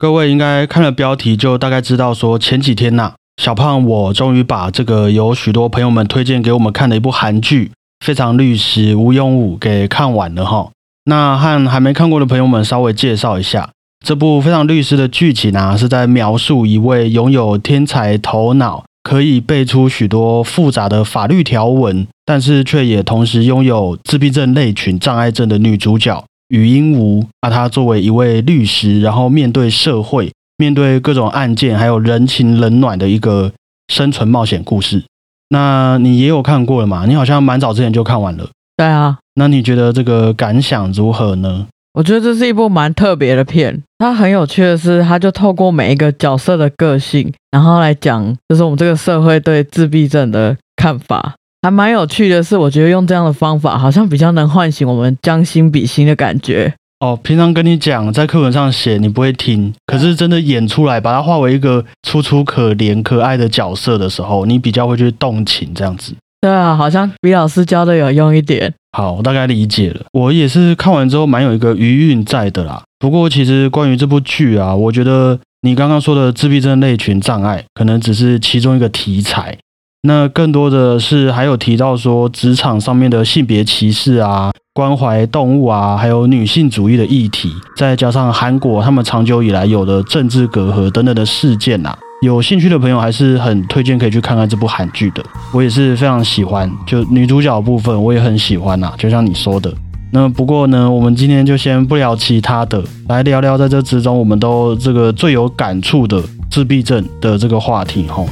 各位应该看了标题就大概知道说，前几天小胖我终于把这个有许多朋友们推荐给我们看的一部韩剧《非常律师吴庸武》给看完了哈。那和还没看过的朋友们稍微介绍一下，这部《非常律师》的剧情是在描述一位拥有天才头脑，可以背出许多复杂的法律条文，但是却也同时拥有自闭症类群障碍症的女主角禹英禑，她作为一位律师，然后面对社会，面对各种案件，还有人情冷暖的一个生存冒险故事。那你也有看过了嘛？你好像蛮早之前就看完了。对啊。那你觉得这个感想如何呢？我觉得这是一部蛮特别的片，它很有趣的是，它就透过每一个角色的个性，然后来讲就是我们这个社会对自闭症的看法。还蛮有趣的是，我觉得用这样的方法好像比较能唤醒我们将心比心的感觉。哦，平常跟你讲在课本上写你不会听，可是真的演出来把它化为一个楚楚可怜可爱的角色的时候，你比较会去动情这样子。对啊，好像比老师教的有用一点。好，我大概理解了。我也是看完之后蛮有一个余韵在的啦。不过其实关于这部剧啊，我觉得你刚刚说的自闭症类群障碍可能只是其中一个题材，那更多的是还有提到说职场上面的性别歧视啊，关怀动物啊，还有女性主义的议题，再加上韩国他们长久以来有的政治隔阂等等的事件啊，有兴趣的朋友还是很推荐可以去看看这部韩剧的。我也是非常喜欢，就女主角的部分我也很喜欢就像你说的。那不过呢，我们今天就先不聊其他的，来聊聊在这之中我们都这个最有感触的自闭症的这个话题吼。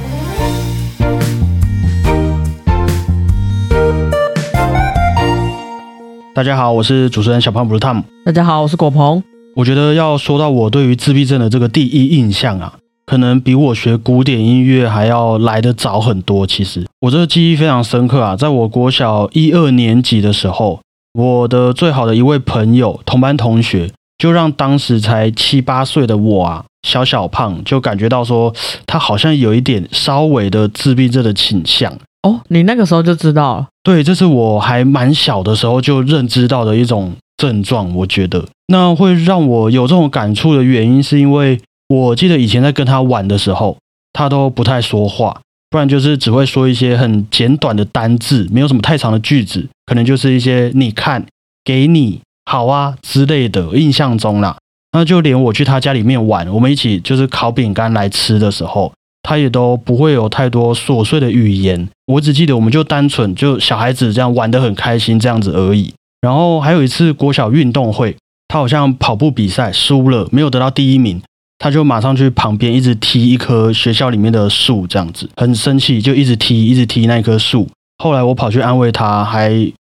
大家好，我是主持人小胖不是 Tom。 大家好，我是果鹏。我觉得要说到我对于自闭症的这个第一印象可能比我学古典音乐还要来得早很多。其实我这个记忆非常深刻在我国小1-2年级的时候，我的最好的一位朋友，同班同学，就让当时才7-8岁的我小小胖就感觉到说他好像有一点稍微的自闭症的倾向。哦，你那个时候就知道了？对，这是我还蛮小的时候就认知到的一种症状。我觉得那会让我有这种感触的原因是因为我记得以前在跟他玩的时候，他都不太说话，不然就是只会说一些很简短的单字，没有什么太长的句子，可能就是一些你看、给你、好啊之类的，印象中啦。那就连我去他家里面玩，我们一起就是烤饼干来吃的时候，他也都不会有太多琐碎的语言。我只记得我们就单纯就小孩子这样玩得很开心这样子而已。然后还有一次国小运动会，他好像跑步比赛输了，没有得到第一名，他就马上去旁边一直踢一棵学校里面的树这样子，很生气，就一直踢那棵树。后来我跑去安慰他，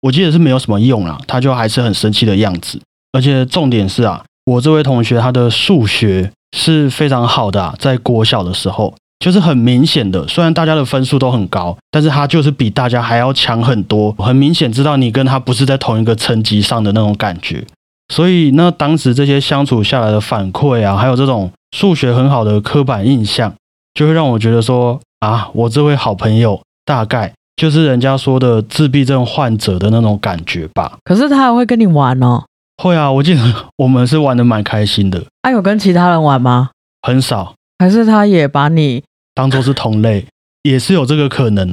我记得是没有什么用啦，他就还是很生气的样子。而且重点是我这位同学他的数学是非常好的在国小的时候就是很明显的，虽然大家的分数都很高，但是他就是比大家还要强很多，很明显知道你跟他不是在同一个层级上的那种感觉。所以那当时这些相处下来的反馈还有这种数学很好的刻板印象，就会让我觉得说我这位好朋友大概就是人家说的自闭症患者的那种感觉吧。可是他还会跟你玩哦？会啊，我记得我们是玩得蛮开心的。有跟其他人玩吗？很少。还是他也把你当作是同类？也是有这个可能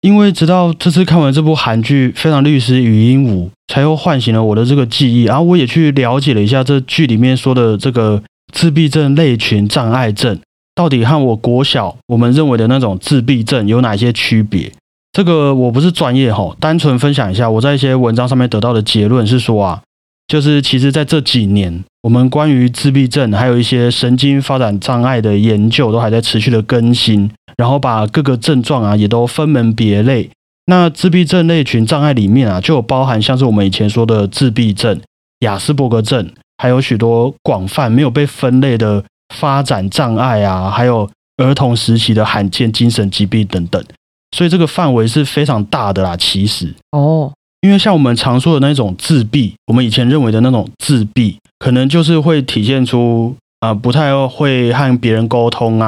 因为直到这次看完这部韩剧《非常律师禹英禑》才又唤醒了我的这个记忆，然后我也去了解了一下这剧里面说的这个自闭症类群障碍症到底和我国小我们认为的那种自闭症有哪些区别。这个我不是专业单纯分享一下我在一些文章上面得到的结论是说就是其实在这几年我们关于自闭症还有一些神经发展障碍的研究都还在持续的更新，然后把各个症状也都分门别类。那自闭症类群障碍里面就有包含像是我们以前说的自闭症、亚斯伯格症，还有许多广泛没有被分类的发展障碍还有儿童时期的罕见精神疾病等等。所以这个范围是非常大的啦，其实。因为像我们常说的那种自闭，我们以前认为的那种自闭，可能就是会体现出不太会和别人沟通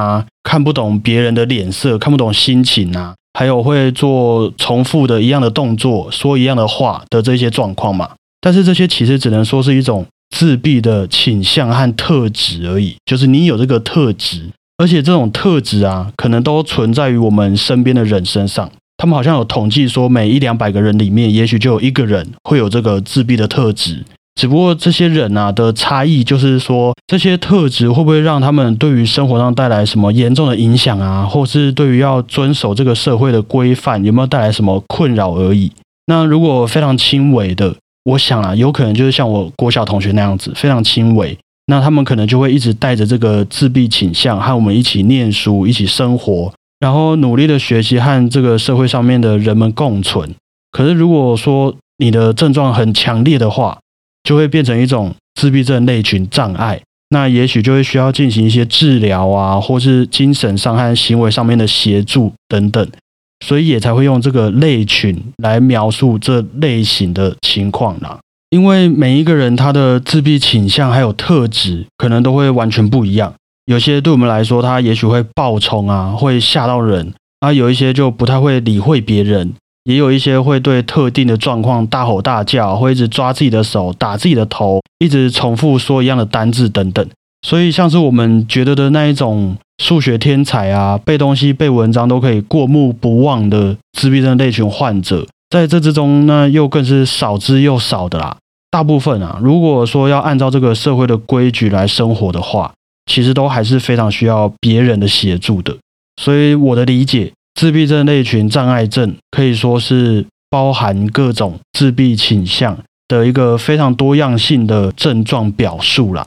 看不懂别人的脸色，看不懂心情还有会做重复的一样的动作，说一样的话的这些状况嘛。但是这些其实只能说是一种自闭的倾向和特质而已，就是你有这个特质，而且这种特质啊，可能都存在于我们身边的人身上。他们好像有统计说，每100-200个人里面，也许就有一个人会有这个自闭的特质。只不过这些人啊的差异，就是说这些特质会不会让他们对于生活上带来什么严重的影响啊，或是对于要遵守这个社会的规范有没有带来什么困扰而已。那如果非常轻微的，我想啊，有可能就是像我国小同学那样子，非常轻微，那他们可能就会一直带着这个自闭倾向和我们一起念书，一起生活，然后努力的学习和这个社会上面的人们共存。可是如果说你的症状很强烈的话，就会变成一种自闭症类群障碍，那也许就会需要进行一些治疗啊，或是精神上和行为上面的协助等等，所以也才会用这个类群来描述这类型的情况啦。因为每一个人他的自闭倾向还有特质可能都会完全不一样，有些对我们来说他也许会暴冲啊，会吓到人啊，有一些就不太会理会别人，也有一些会对特定的状况大吼大叫，会一直抓自己的手，打自己的头，一直重复说一样的单字等等。所以像是我们觉得的那一种数学天才啊，背东西背文章都可以过目不忘的自闭症类群患者，在这之中呢又更是少之又少的啦。大部分啊，如果说要按照这个社会的规矩来生活的话，其实都还是非常需要别人的协助的。所以我的理解，自闭症类群障碍症可以说是包含各种自闭倾向的一个非常多样性的症状表述啦。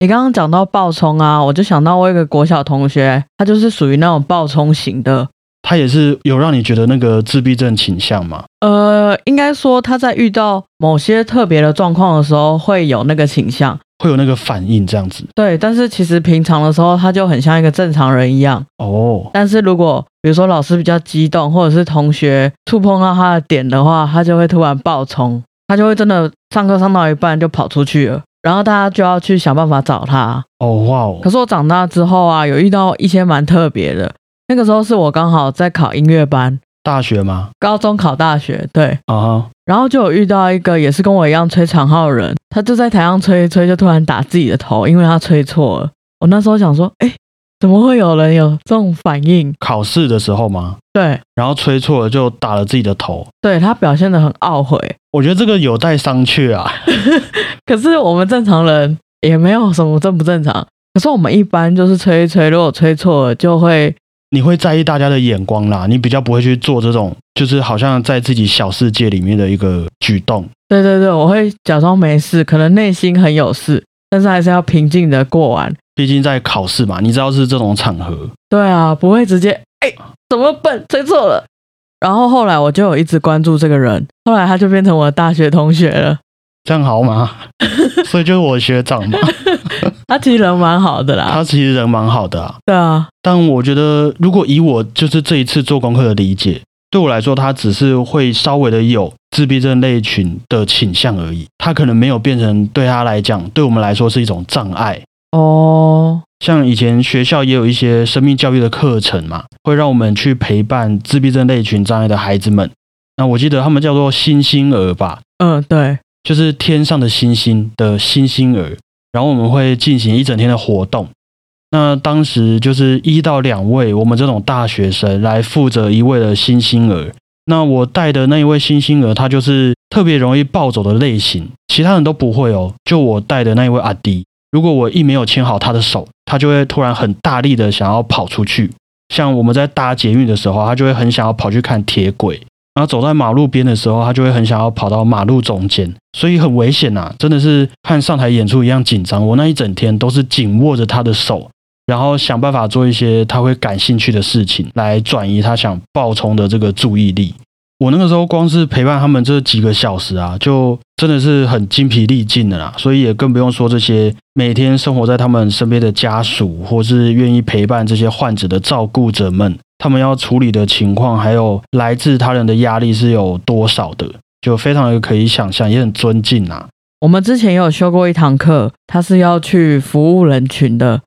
你刚刚讲到暴冲啊，我就想到我一个国小同学，他就是属于那种暴冲型的。他也是有让你觉得那个自闭症倾向吗？应该说他在遇到某些特别的状况的时候会有那个倾向，会有那个反应这样子。对，但是其实平常的时候他就很像一个正常人一样哦。但是如果比如说老师比较激动，或者是同学触碰到他的点的话，他就会突然暴冲，他就会真的上课上到一半就跑出去了，然后大家就要去想办法找他。哦哇哦！可是我长大之后啊，有遇到一些蛮特别的。那个时候是我刚好在考音乐班，大学吗？高中考大学，对啊。然后就有遇到一个也是跟我一样吹长号的人，他就在台上吹一吹，就突然打自己的头，因为他吹错了。我那时候想说，哎，怎么会有人有这种反应？考试的时候吗？对。然后吹错了就打了自己的头。对，他表现得很懊悔。我觉得这个有待商榷啊。可是我们正常人也没有什么正不正常。可是我们一般就是吹一吹，如果吹错了就会。你会在意大家的眼光啦，你比较不会去做这种就是好像在自己小世界里面的一个举动。对对对，我会假装没事，可能内心很有事，但是还是要平静的过完，毕竟在考试嘛，你知道是这种场合。对啊，不会直接怎么笨吹错了。然后后来我就有一直关注这个人，后来他就变成我的大学同学了。这样好吗？所以就是我学长嘛。他其实人蛮好的啦。他其实人蛮好的啊。对啊。但我觉得如果以我就是这一次做功课的理解，对我来说他只是会稍微的有自闭症类群的倾向而已。他可能没有变成对他来讲，对我们来说是一种障碍。哦。像以前学校也有一些生命教育的课程嘛，会让我们去陪伴自闭症类群障碍的孩子们。那我记得他们叫做星星儿吧。嗯，对。就是天上的星星的星星儿，然后我们会进行一整天的活动。那当时就是1到2位我们这种大学生来负责一位的星星儿。那我带的那一位星星儿，他就是特别容易暴走的类型，其他人都不会哦。就我带的那一位阿迪，如果我一没有牵好他的手，他就会突然很大力的想要跑出去。像我们在搭捷运的时候，他就会很想要跑去看铁轨。然后走在马路边的时候，他就会很想要跑到马路中间，所以很危险啊，真的是和上台演出一样紧张。我那一整天都是紧握着他的手，然后想办法做一些他会感兴趣的事情来转移他想暴冲的这个注意力。我那个时候光是陪伴他们这几个小时啊，就真的是很精疲力尽的啦，所以也更不用说这些每天生活在他们身边的家属，或是愿意陪伴这些患者的照顾者们，他们要处理的情况，还有来自他人的压力是有多少的，就非常的可以想象，也很尊敬啊。我们之前也有修过一堂课，他是要去服务人群的，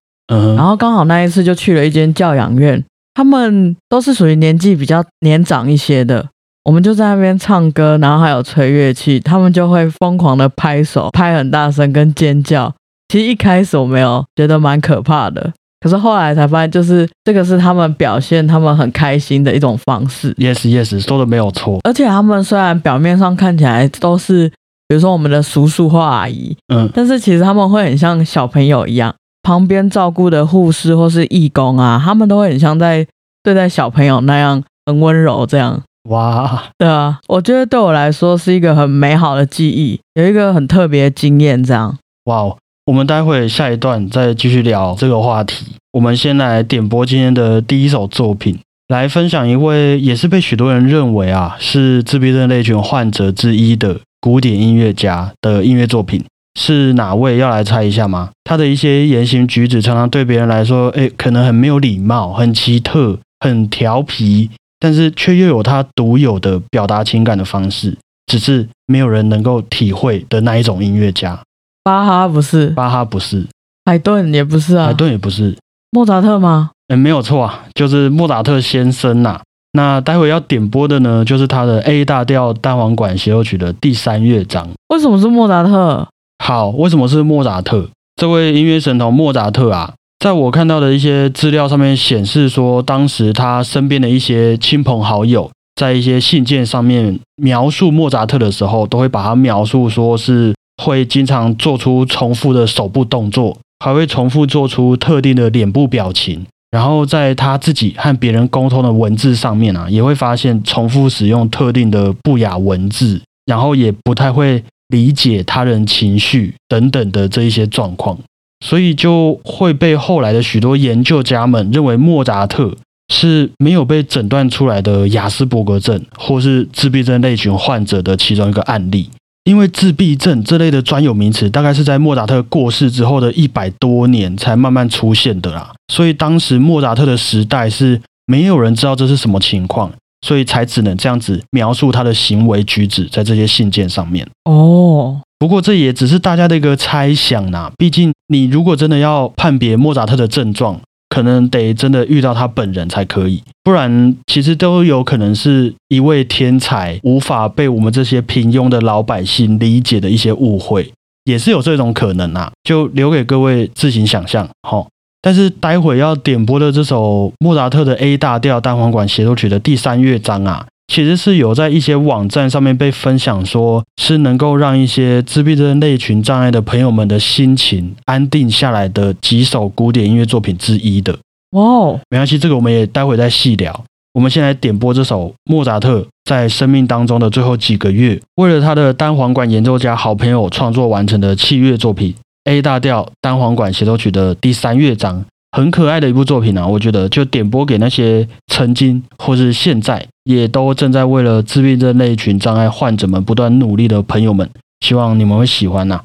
然后刚好那一次就去了一间教养院，他们都是属于年纪比较年长一些的，我们就在那边唱歌，然后还有吹乐器，他们就会疯狂的拍手，拍很大声跟尖叫。其实一开始我没有觉得蛮可怕的，可是后来才发现就是这个是他们表现他们很开心的一种方式。 yes 说的没有错。而且他们虽然表面上看起来都是比如说我们的叔叔或阿姨，但是其实他们会很像小朋友一样，旁边照顾的护士或是义工啊，他们都会很像在对待小朋友那样很温柔这样。哇，对啊，我觉得对我来说是一个很美好的记忆，有一个很特别的经验这样。哇，我们待会下一段再继续聊这个话题。我们先来点播今天的第一首作品，来分享一位也是被许多人认为啊是自闭症类群患者之一的古典音乐家的音乐作品。是哪位？要来猜一下吗？他的一些言行举止常常对别人来说可能很没有礼貌，很奇特，很调皮，但是却又有他独有的表达情感的方式，只是没有人能够体会的那一种音乐家。巴哈不是，巴哈不是，海顿也不是啊，海顿也不是，莫扎特吗？没有错啊，就是莫扎特先生啊。那待会要点播的呢，就是他的 A 大调单簧管协奏曲的第三乐章。为什么是莫扎特？好，为什么是莫扎特？这位音乐神童莫扎特啊，在我看到的一些资料上面显示说，当时他身边的一些亲朋好友在一些信件上面描述莫扎特的时候，都会把他描述说是会经常做出重复的手部动作，还会重复做出特定的脸部表情，然后在他自己和别人沟通的文字上面啊，也会发现重复使用特定的不雅文字，然后也不太会理解他人情绪等等的这一些状况。所以就会被后来的许多研究家们认为莫扎特是没有被诊断出来的亚斯伯格症或是自闭症类群患者的其中一个案例。因为自闭症这类的专有名词大概是在莫扎特过世之后的100多年才慢慢出现的啦，所以当时莫扎特的时代是没有人知道这是什么情况，所以才只能这样子描述他的行为举止在这些信件上面。哦，不过这也只是大家的一个猜想啦，毕竟你如果真的要判别莫扎特的症状，可能得真的遇到他本人才可以，不然其实都有可能是一位天才无法被我们这些平庸的老百姓理解的一些误会，也是有这种可能啦，就留给各位自行想象齁。但是待会要点播的这首莫扎特的 A 大调单簧管协奏曲的第三乐章啊，其实是有在一些网站上面被分享说是能够让一些自闭症类群障碍的朋友们的心情安定下来的几首古典音乐作品之一的。哇哦，没关系，这个我们也待会再细聊。我们先来点播这首莫扎特在生命当中的最后几个月为了他的单簧管演奏家好朋友创作完成的器乐作品 A 大调单簧管协奏曲的第三乐章。很可爱的一部作品啊，我觉得就点播给那些曾经或是现在也都正在为了自闭症类群障碍患者们不断努力的朋友们，希望你们会喜欢啊。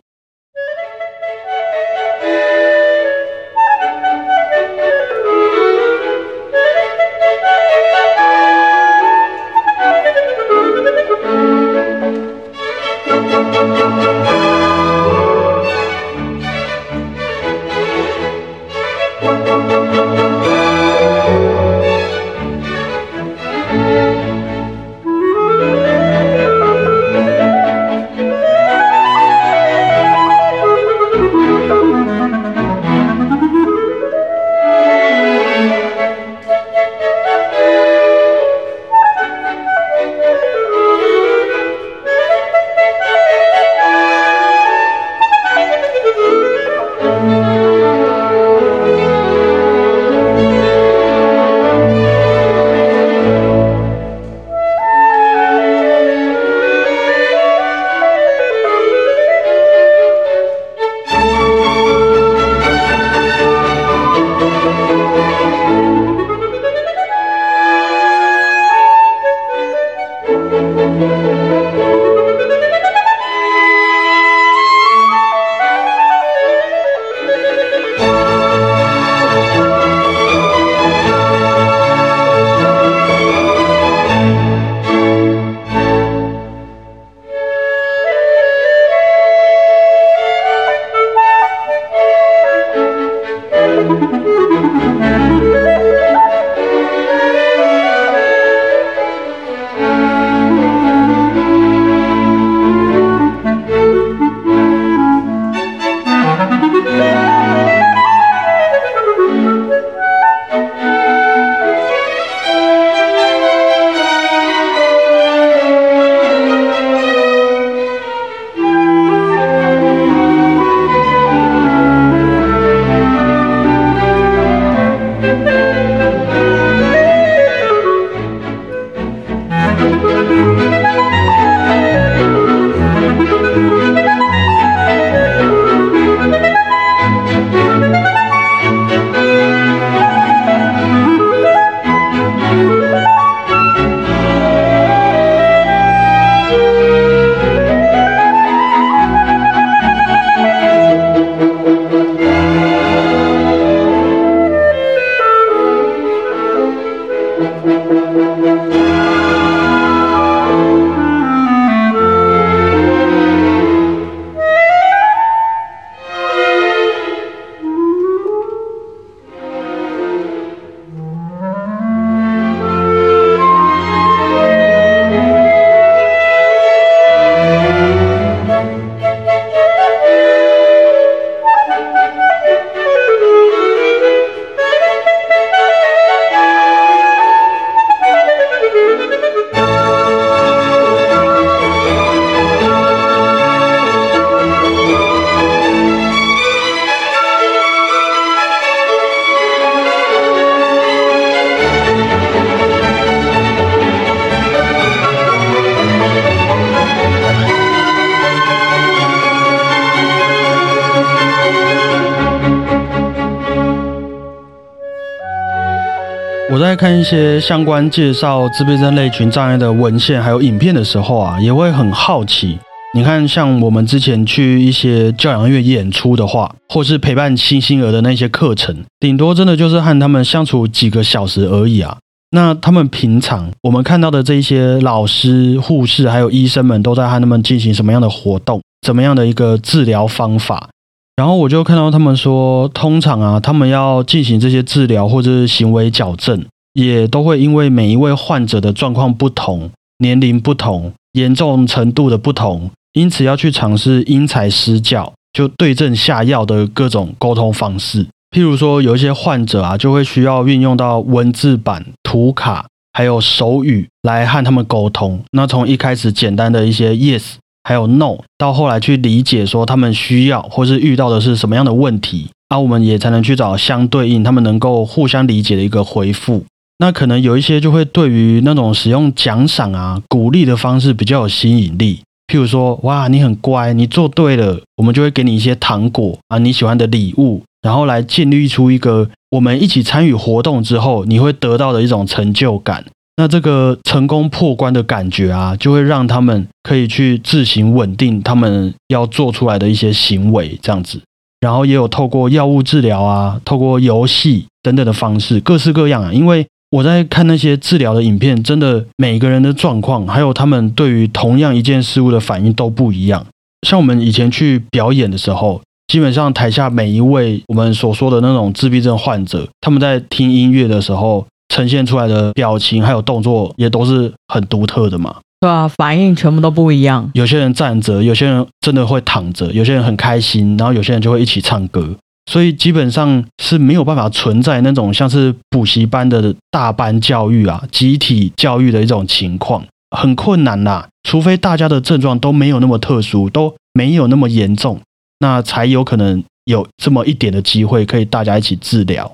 我在看一些相关介绍自闭症类群障碍的文献还有影片的时候啊，也会很好奇。你看，像我们之前去一些教养院演出的话，或是陪伴新星儿的那些课程，顶多真的就是和他们相处几个小时而已啊。那他们平常我们看到的这些老师、护士还有医生们都在和他们进行什么样的活动，怎么样的一个治疗方法？然后我就看到他们说，通常啊，他们要进行这些治疗或者是行为矫正，也都会因为每一位患者的状况不同、年龄不同、严重程度的不同，因此要去尝试因材施教，就对症下药的各种沟通方式。譬如说，有一些患者啊，就会需要运用到文字版、图卡，还有手语来和他们沟通。那从一开始简单的一些 yes。还有 no， 到后来去理解说他们需要或是遇到的是什么样的问题啊，我们也才能去找相对应他们能够互相理解的一个回复。那可能有一些就会对于那种使用奖赏啊、鼓励的方式比较有吸引力，譬如说，哇，你很乖，你做对了，我们就会给你一些糖果啊，你喜欢的礼物，然后来建立出一个我们一起参与活动之后你会得到的一种成就感。那这个成功破关的感觉啊，就会让他们可以去自行稳定他们要做出来的一些行为这样子。然后也有透过药物治疗啊，透过游戏等等的方式，各式各样啊。因为我在看那些治疗的影片，真的每个人的状况还有他们对于同样一件事物的反应都不一样。像我们以前去表演的时候，基本上台下每一位我们所说的那种自闭症患者，他们在听音乐的时候呈现出来的表情还有动作也都是很独特的嘛，对啊，反应全部都不一样。有些人站着，有些人真的会躺着，有些人很开心，然后有些人就会一起唱歌。所以基本上是没有办法存在那种像是补习班的大班教育啊、集体教育的一种情况，很困难啦，除非大家的症状都没有那么特殊，都没有那么严重，那才有可能有这么一点的机会可以大家一起治疗。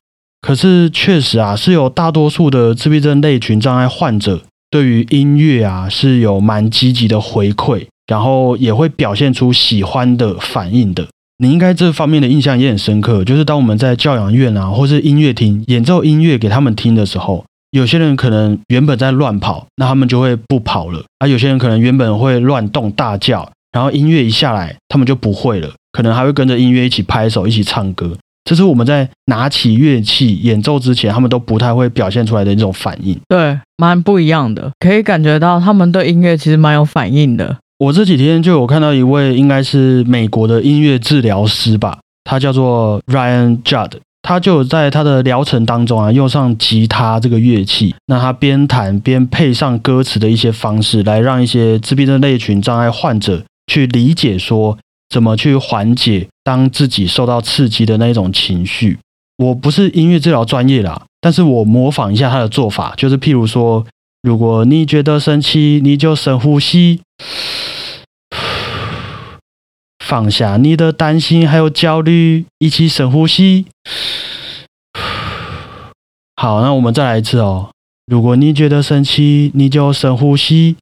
可是确实啊，是有大多数的自闭症类群障碍患者对于音乐啊是有蛮积极的回馈，然后也会表现出喜欢的反应的。你应该这方面的印象也很深刻，就是当我们在教养院啊或是音乐厅演奏音乐给他们听的时候，有些人可能原本在乱跑，那他们就会不跑了啊，有些人可能原本会乱动大叫，然后音乐一下来他们就不会了，可能还会跟着音乐一起拍手一起唱歌。这是我们在拿起乐器演奏之前他们都不太会表现出来的一种反应。对，蛮不一样的，可以感觉到他们对音乐其实蛮有反应的。我这几天就有看到一位应该是美国的音乐治疗师吧，他叫做 Ryan Judd， 他就在他的疗程当中啊用上吉他这个乐器，那他边弹边配上歌词的一些方式，来让一些自闭症类群障碍患者去理解说怎么去缓解当自己受到刺激的那种情绪。我不是音乐治疗专业啦，但是我模仿一下他的做法，就是譬如说，如果你觉得生气，你就深呼吸，放下你的担心还有焦虑，一起深呼吸。好，那我们再来一次哦。如果你觉得生气，你就深呼吸。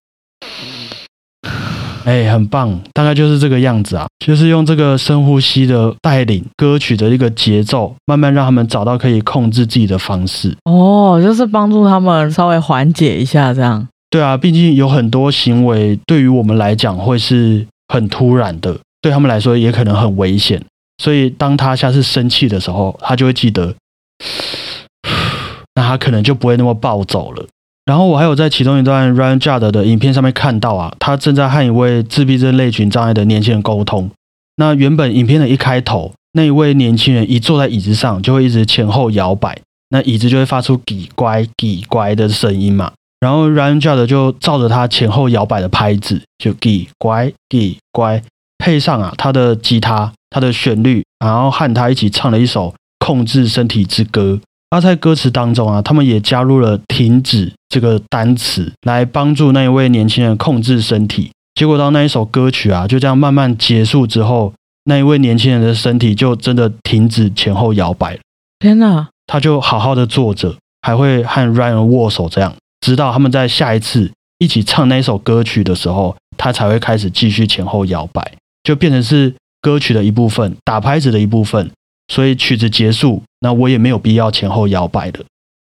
哎，很棒，大概就是这个样子啊，就是用这个深呼吸的带领歌曲的一个节奏，慢慢让他们找到可以控制自己的方式。哦，就是帮助他们稍微缓解一下这样。对啊，毕竟有很多行为对于我们来讲会是很突然的，对他们来说也可能很危险，所以当他下次生气的时候，他就会记得，那他可能就不会那么暴走了。然后我还有在其中一段 Ryan Judd 的影片上面看到啊，他正在和一位自闭症类群障碍的年轻人沟通。那原本影片的一开头，那一位年轻人一坐在椅子上就会一直前后摇摆，那椅子就会发出叽乖叽乖的声音嘛。然后 Ryan Judd 就照着他前后摇摆的拍子，就叽乖叽乖，配上啊他的吉他、他的旋律，然后和他一起唱了一首《控制身体之歌》。那在歌词当中啊，他们也加入了停止这个单词，来帮助那一位年轻人控制身体。结果到那一首歌曲啊就这样慢慢结束之后，那一位年轻人的身体就真的停止前后摇摆了。天哪！他就好好的坐着，还会和 Ryan 握手这样，直到他们在下一次一起唱那一首歌曲的时候，他才会开始继续前后摇摆，就变成是歌曲的一部分，打拍子的一部分。所以曲子结束，那我也没有必要前后摇摆了。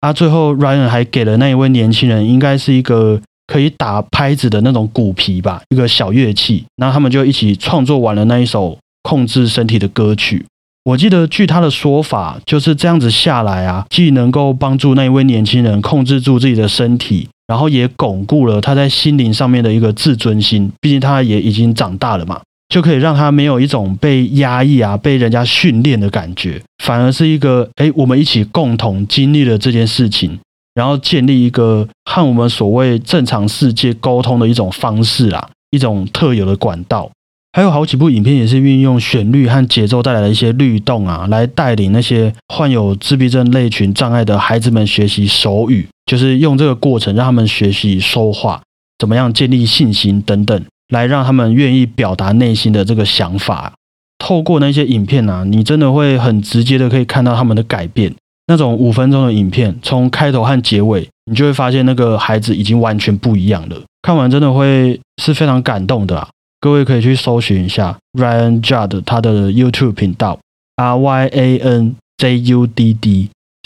啊，最后 Ryan 还给了那一位年轻人，应该是一个可以打拍子的那种鼓皮吧，一个小乐器，然后他们就一起创作完了那一首控制身体的歌曲。我记得据他的说法，就是这样子下来啊，既能够帮助那一位年轻人控制住自己的身体，然后也巩固了他在心灵上面的一个自尊心，毕竟他也已经长大了嘛，就可以让他没有一种被压抑啊，被人家训练的感觉，反而是一个我们一起共同经历了这件事情，然后建立一个和我们所谓正常世界沟通的一种方式啦，一种特有的管道。还有好几部影片也是运用旋律和节奏带来的一些律动啊，来带领那些患有自闭症类群障碍的孩子们学习手语，就是用这个过程让他们学习说话，怎么样建立信心等等，来让他们愿意表达内心的这个想法。透过那些影片啊，你真的会很直接的可以看到他们的改变。那种5分钟的影片，从开头和结尾，你就会发现那个孩子已经完全不一样了，看完真的会是非常感动的啊。各位可以去搜寻一下 Ryan Judd 他的 YouTube 频道 RyanJudd，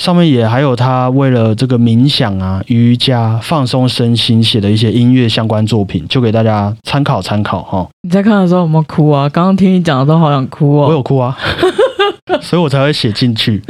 上面也还有他为了这个冥想啊、瑜伽、放松身心写的一些音乐相关作品，就给大家参考参考哈。你在看的时候有没有哭啊？刚刚听你讲的时候好想哭哦。我有哭啊，所以我才会写进去，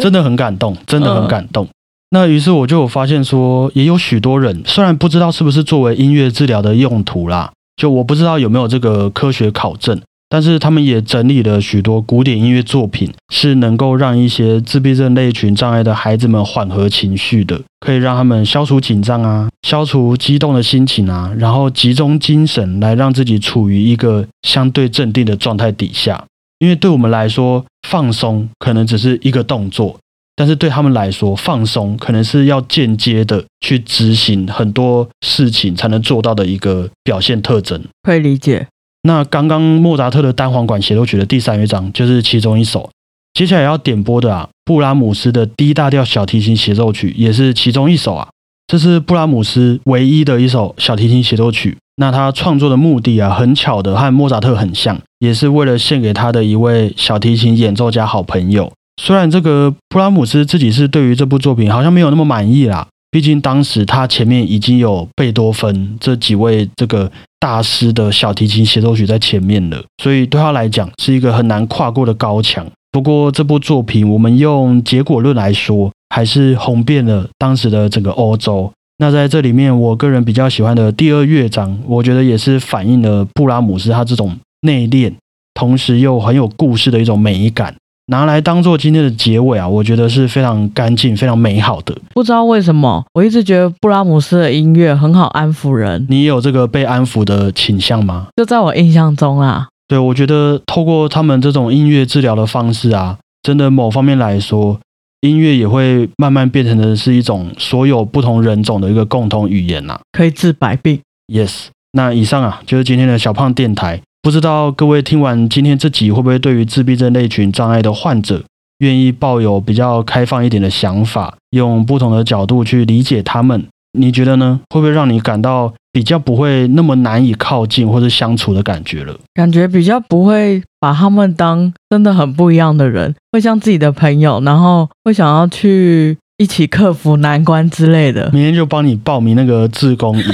真的很感动，真的很感动。那于是我就有发现说，也有许多人虽然不知道是不是作为音乐治疗的用途啦，就我不知道有没有这个科学考证，但是他们也整理了许多古典音乐作品，是能够让一些自闭症类群障碍的孩子们缓和情绪的，可以让他们消除紧张啊，消除激动的心情啊，然后集中精神来让自己处于一个相对镇定的状态底下。因为对我们来说，放松可能只是一个动作，但是对他们来说，放松可能是要间接的去执行很多事情才能做到的一个表现特征。可以理解。那刚刚莫扎特的单簧管协奏曲的第3乐章就是其中一首，接下来要点播的啊，布拉姆斯的 D 大调小提琴协奏曲也是其中一首啊。这是布拉姆斯唯一的一首小提琴协奏曲，那他创作的目的啊，很巧的和莫扎特很像，也是为了献给他的一位小提琴演奏家好朋友。虽然这个布拉姆斯自己是对于这部作品好像没有那么满意啦，毕竟当时他前面已经有贝多芬这几位这个大师的小提琴协奏曲在前面了，所以对他来讲是一个很难跨过的高墙。不过这部作品我们用结果论来说，还是红遍了当时的整个欧洲。那在这里面，我个人比较喜欢的第2乐章，我觉得也是反映了布拉姆斯他这种内敛同时又很有故事的一种美感，拿来当做今天的结尾啊，我觉得是非常干净非常美好的。不知道为什么，我一直觉得布拉姆斯的音乐很好安抚人。你有这个被安抚的倾向吗？就在我印象中啦。对，我觉得透过他们这种音乐治疗的方式啊，真的某方面来说，音乐也会慢慢变成的是一种所有不同人种的一个共同语言啊，可以治百病。 Yes， 那以上啊就是今天的小胖电台。不知道各位听完今天这集，会不会对于自闭症类群障碍的患者愿意抱有比较开放一点的想法，用不同的角度去理解他们？你觉得呢？会不会让你感到比较不会那么难以靠近或者相处的感觉了？感觉比较不会把他们当真的很不一样的人，会像自己的朋友，然后会想要去一起克服难关之类的。明天就帮你报名那个志工营。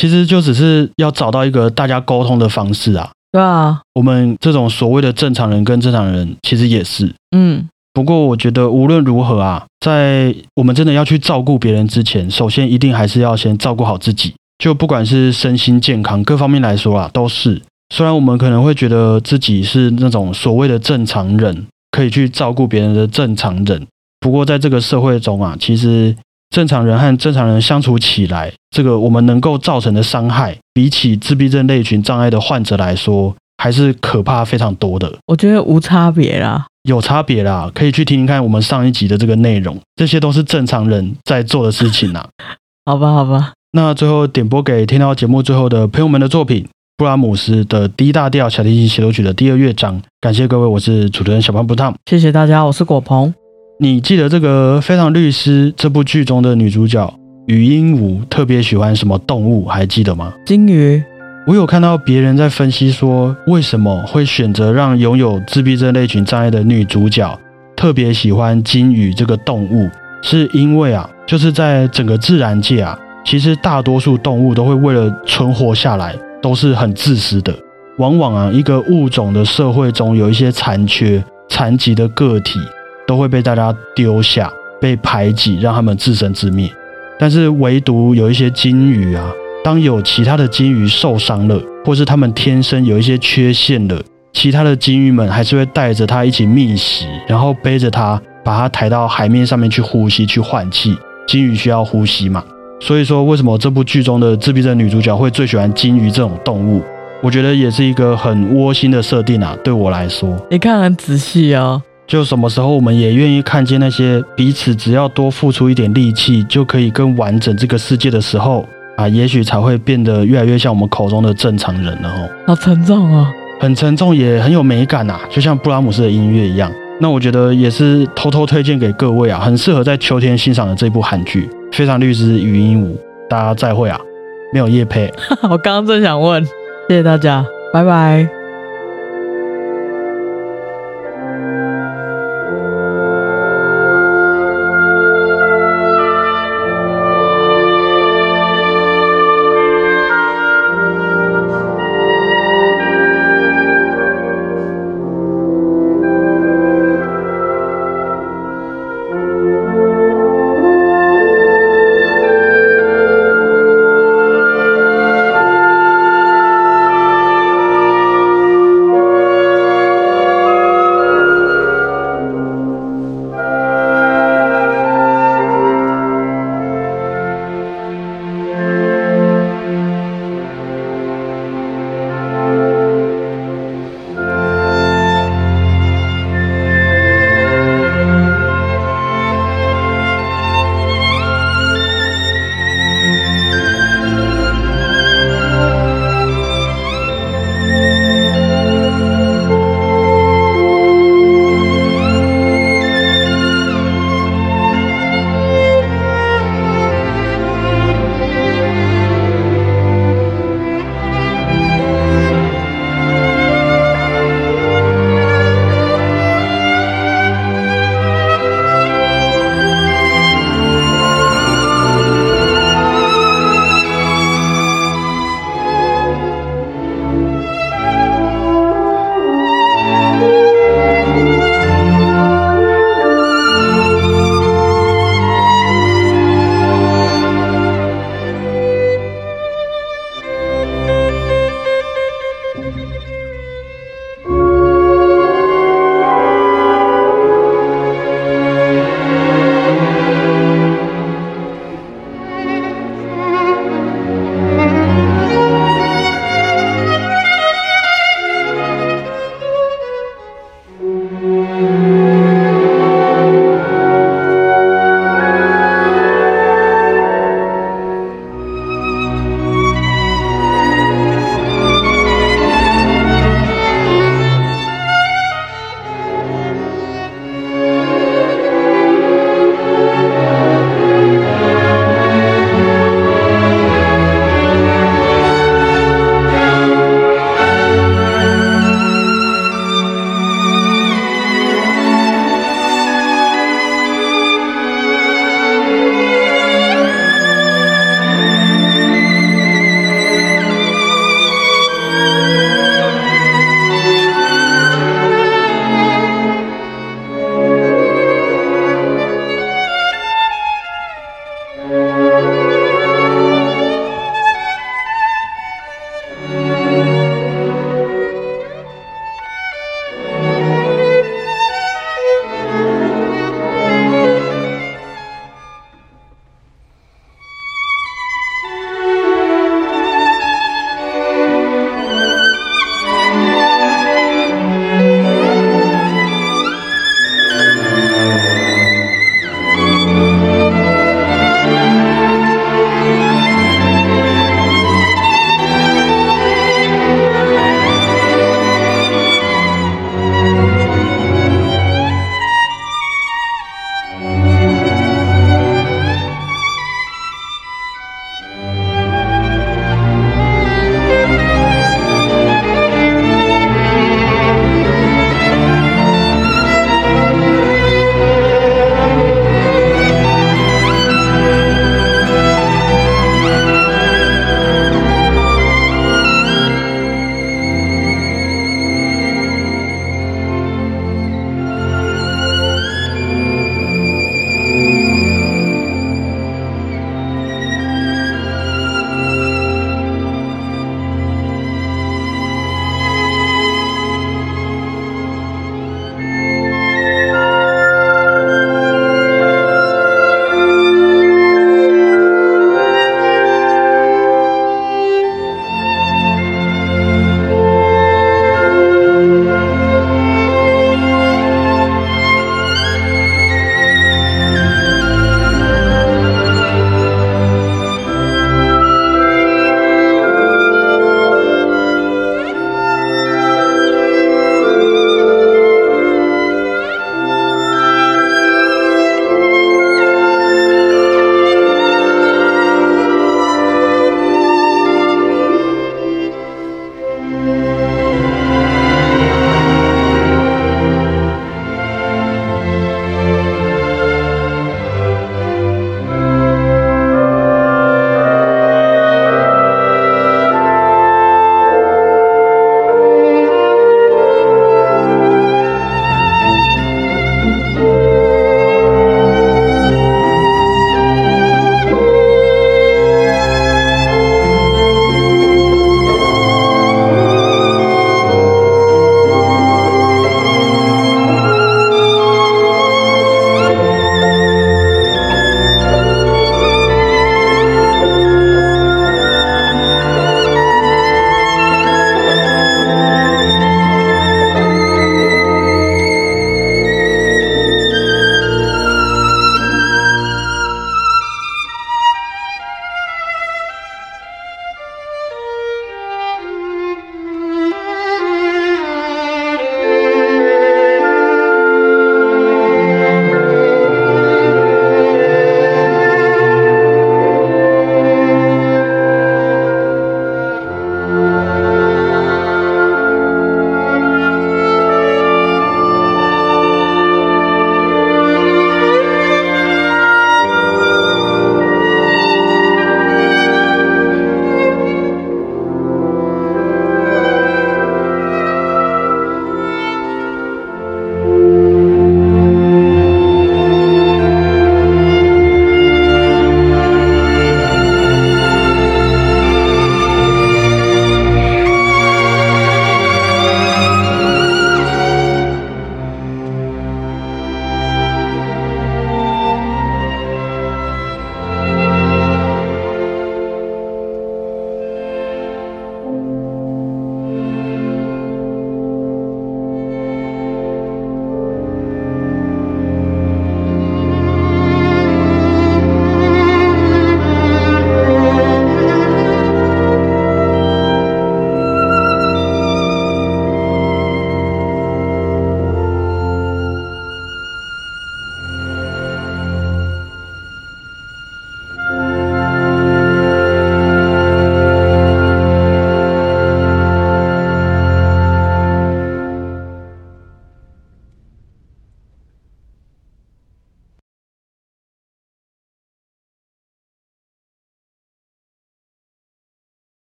其实就只是要找到一个大家沟通的方式啊。对啊，我们这种所谓的正常人跟正常人其实也是不过我觉得无论如何啊，在我们真的要去照顾别人之前，首先一定还是要先照顾好自己，就不管是身心健康各方面来说啊，都是。虽然我们可能会觉得自己是那种所谓的正常人，可以去照顾别人的正常人，不过在这个社会中啊，其实正常人和正常人相处起来，这个我们能够造成的伤害，比起自闭症类群障碍的患者来说，还是可怕非常多的。我觉得无差别啦，有差别啦，可以去听听看我们上一集的这个内容，这些都是正常人在做的事情啦。好吧好吧，那最后点播给听到节目最后的朋友们的作品，布拉姆斯的 D 大调小提琴协奏曲的第2乐章。感谢各位，我是主持人小胖不烫，谢谢大家，我是果鹏。你记得这个《非常律师》这部剧中的女主角雨鹦鹉特别喜欢什么动物还记得吗？鲸鱼。我有看到别人在分析说，为什么会选择让拥有自闭症类群障碍的女主角特别喜欢鲸鱼这个动物，是因为啊，就是在整个自然界啊，其实大多数动物都会为了存活下来，都是很自私的。往往啊，一个物种的社会中有一些残缺、残疾的个体，都会被大家丢下、被排挤，让他们自生自灭。但是唯独有一些鲸鱼啊，当有其他的鲸鱼受伤了，或是他们天生有一些缺陷了，其他的鲸鱼们还是会带着它一起觅食，然后背着它，把它抬到海面上面去呼吸、去换气。鲸鱼需要呼吸嘛，所以说为什么这部剧中的自闭症女主角会最喜欢鲸鱼这种动物，我觉得也是一个很窝心的设定啊。对我来说，你看很仔细哦。就什么时候我们也愿意看见那些彼此只要多付出一点力气就可以更完整这个世界的时候啊，也许才会变得越来越像我们口中的正常人了哦。好沉重哦，很沉重也很有美感啊，就像布拉姆斯的音乐一样。那我觉得也是偷偷推荐给各位啊，很适合在秋天欣赏的这部韩剧《非常律师禹英禑》。大家再会啊，没有业配。我刚刚正想问，谢谢大家，拜拜。